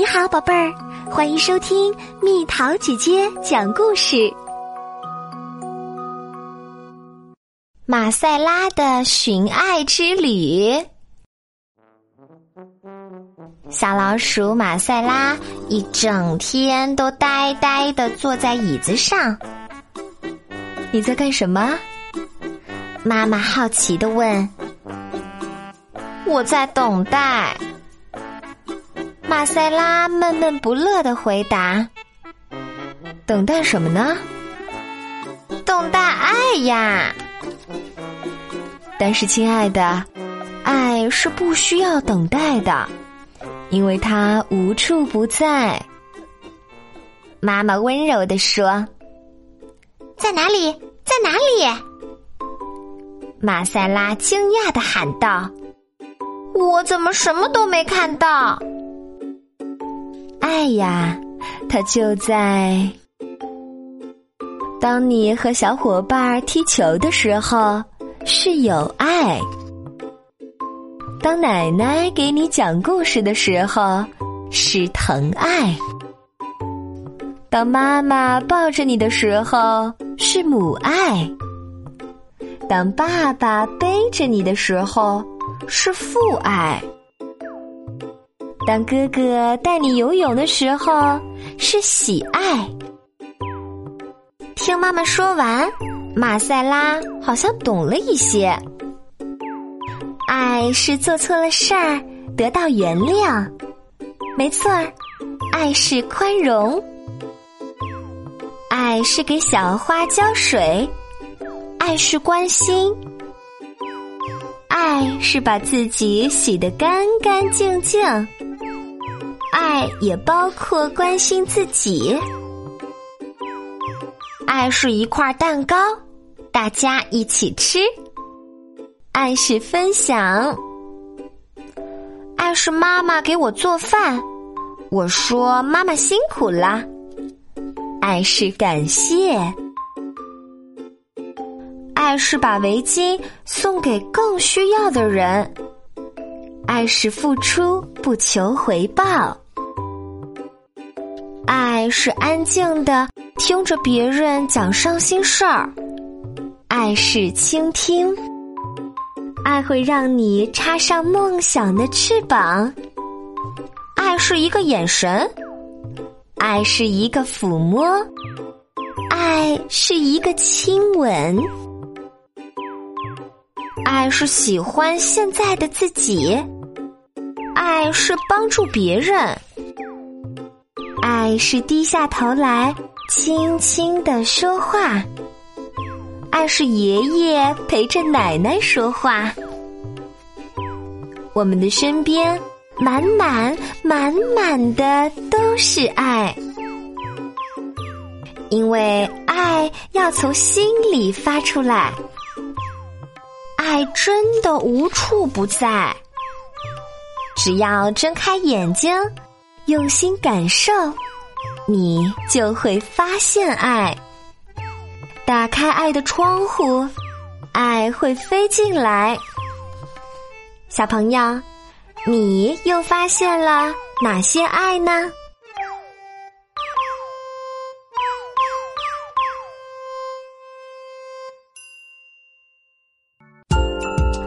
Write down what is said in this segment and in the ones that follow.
你好，宝贝儿，欢迎收听蜜桃姐姐讲故事。马赛拉的寻爱之旅。小老鼠马赛拉一整天都呆呆地坐在椅子上。你在干什么？妈妈好奇地问。我在等待。马赛拉闷闷不乐地回答。等待什么呢？等待爱呀。但是亲爱的，爱是不需要等待的，因为它无处不在。妈妈温柔地说。在哪里？在哪里？马赛拉惊讶地喊道。我怎么什么都没看到？爱呀，它就在当你和小伙伴踢球的时候是有爱，当奶奶给你讲故事的时候是疼爱，当妈妈抱着你的时候是母爱，当爸爸背着你的时候是父爱，当哥哥带你游泳的时候是喜爱。听妈妈说完，马赛拉好像懂了一些。爱是做错了事儿得到原谅，没错儿，爱是宽容，爱是给小花浇水，爱是关心，爱是把自己洗得干干净净，爱也包括关心自己。爱是一块蛋糕，大家一起吃。爱是分享。爱是妈妈给我做饭，我说妈妈辛苦了。爱是感谢。爱是把围巾送给更需要的人。爱是付出，不求回报。爱是安静地听着别人讲伤心事儿。爱是倾听。爱会让你插上梦想的翅膀。爱是一个眼神。爱是一个抚摸。爱是一个亲吻。爱是喜欢现在的自己。爱是帮助别人。爱是低下头来轻轻地说话。爱是爷爷陪着奶奶说话。我们的身边满满的都是爱，因为爱要从心里发出来。爱真的无处不在，只要睁开眼睛，用心感受，你就会发现爱。打开爱的窗户，爱会飞进来。小朋友，你又发现了哪些爱呢？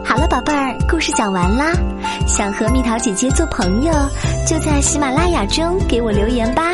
好了，宝贝儿，故事讲完啦。想和蜜桃姐姐做朋友，就在喜马拉雅中给我留言吧。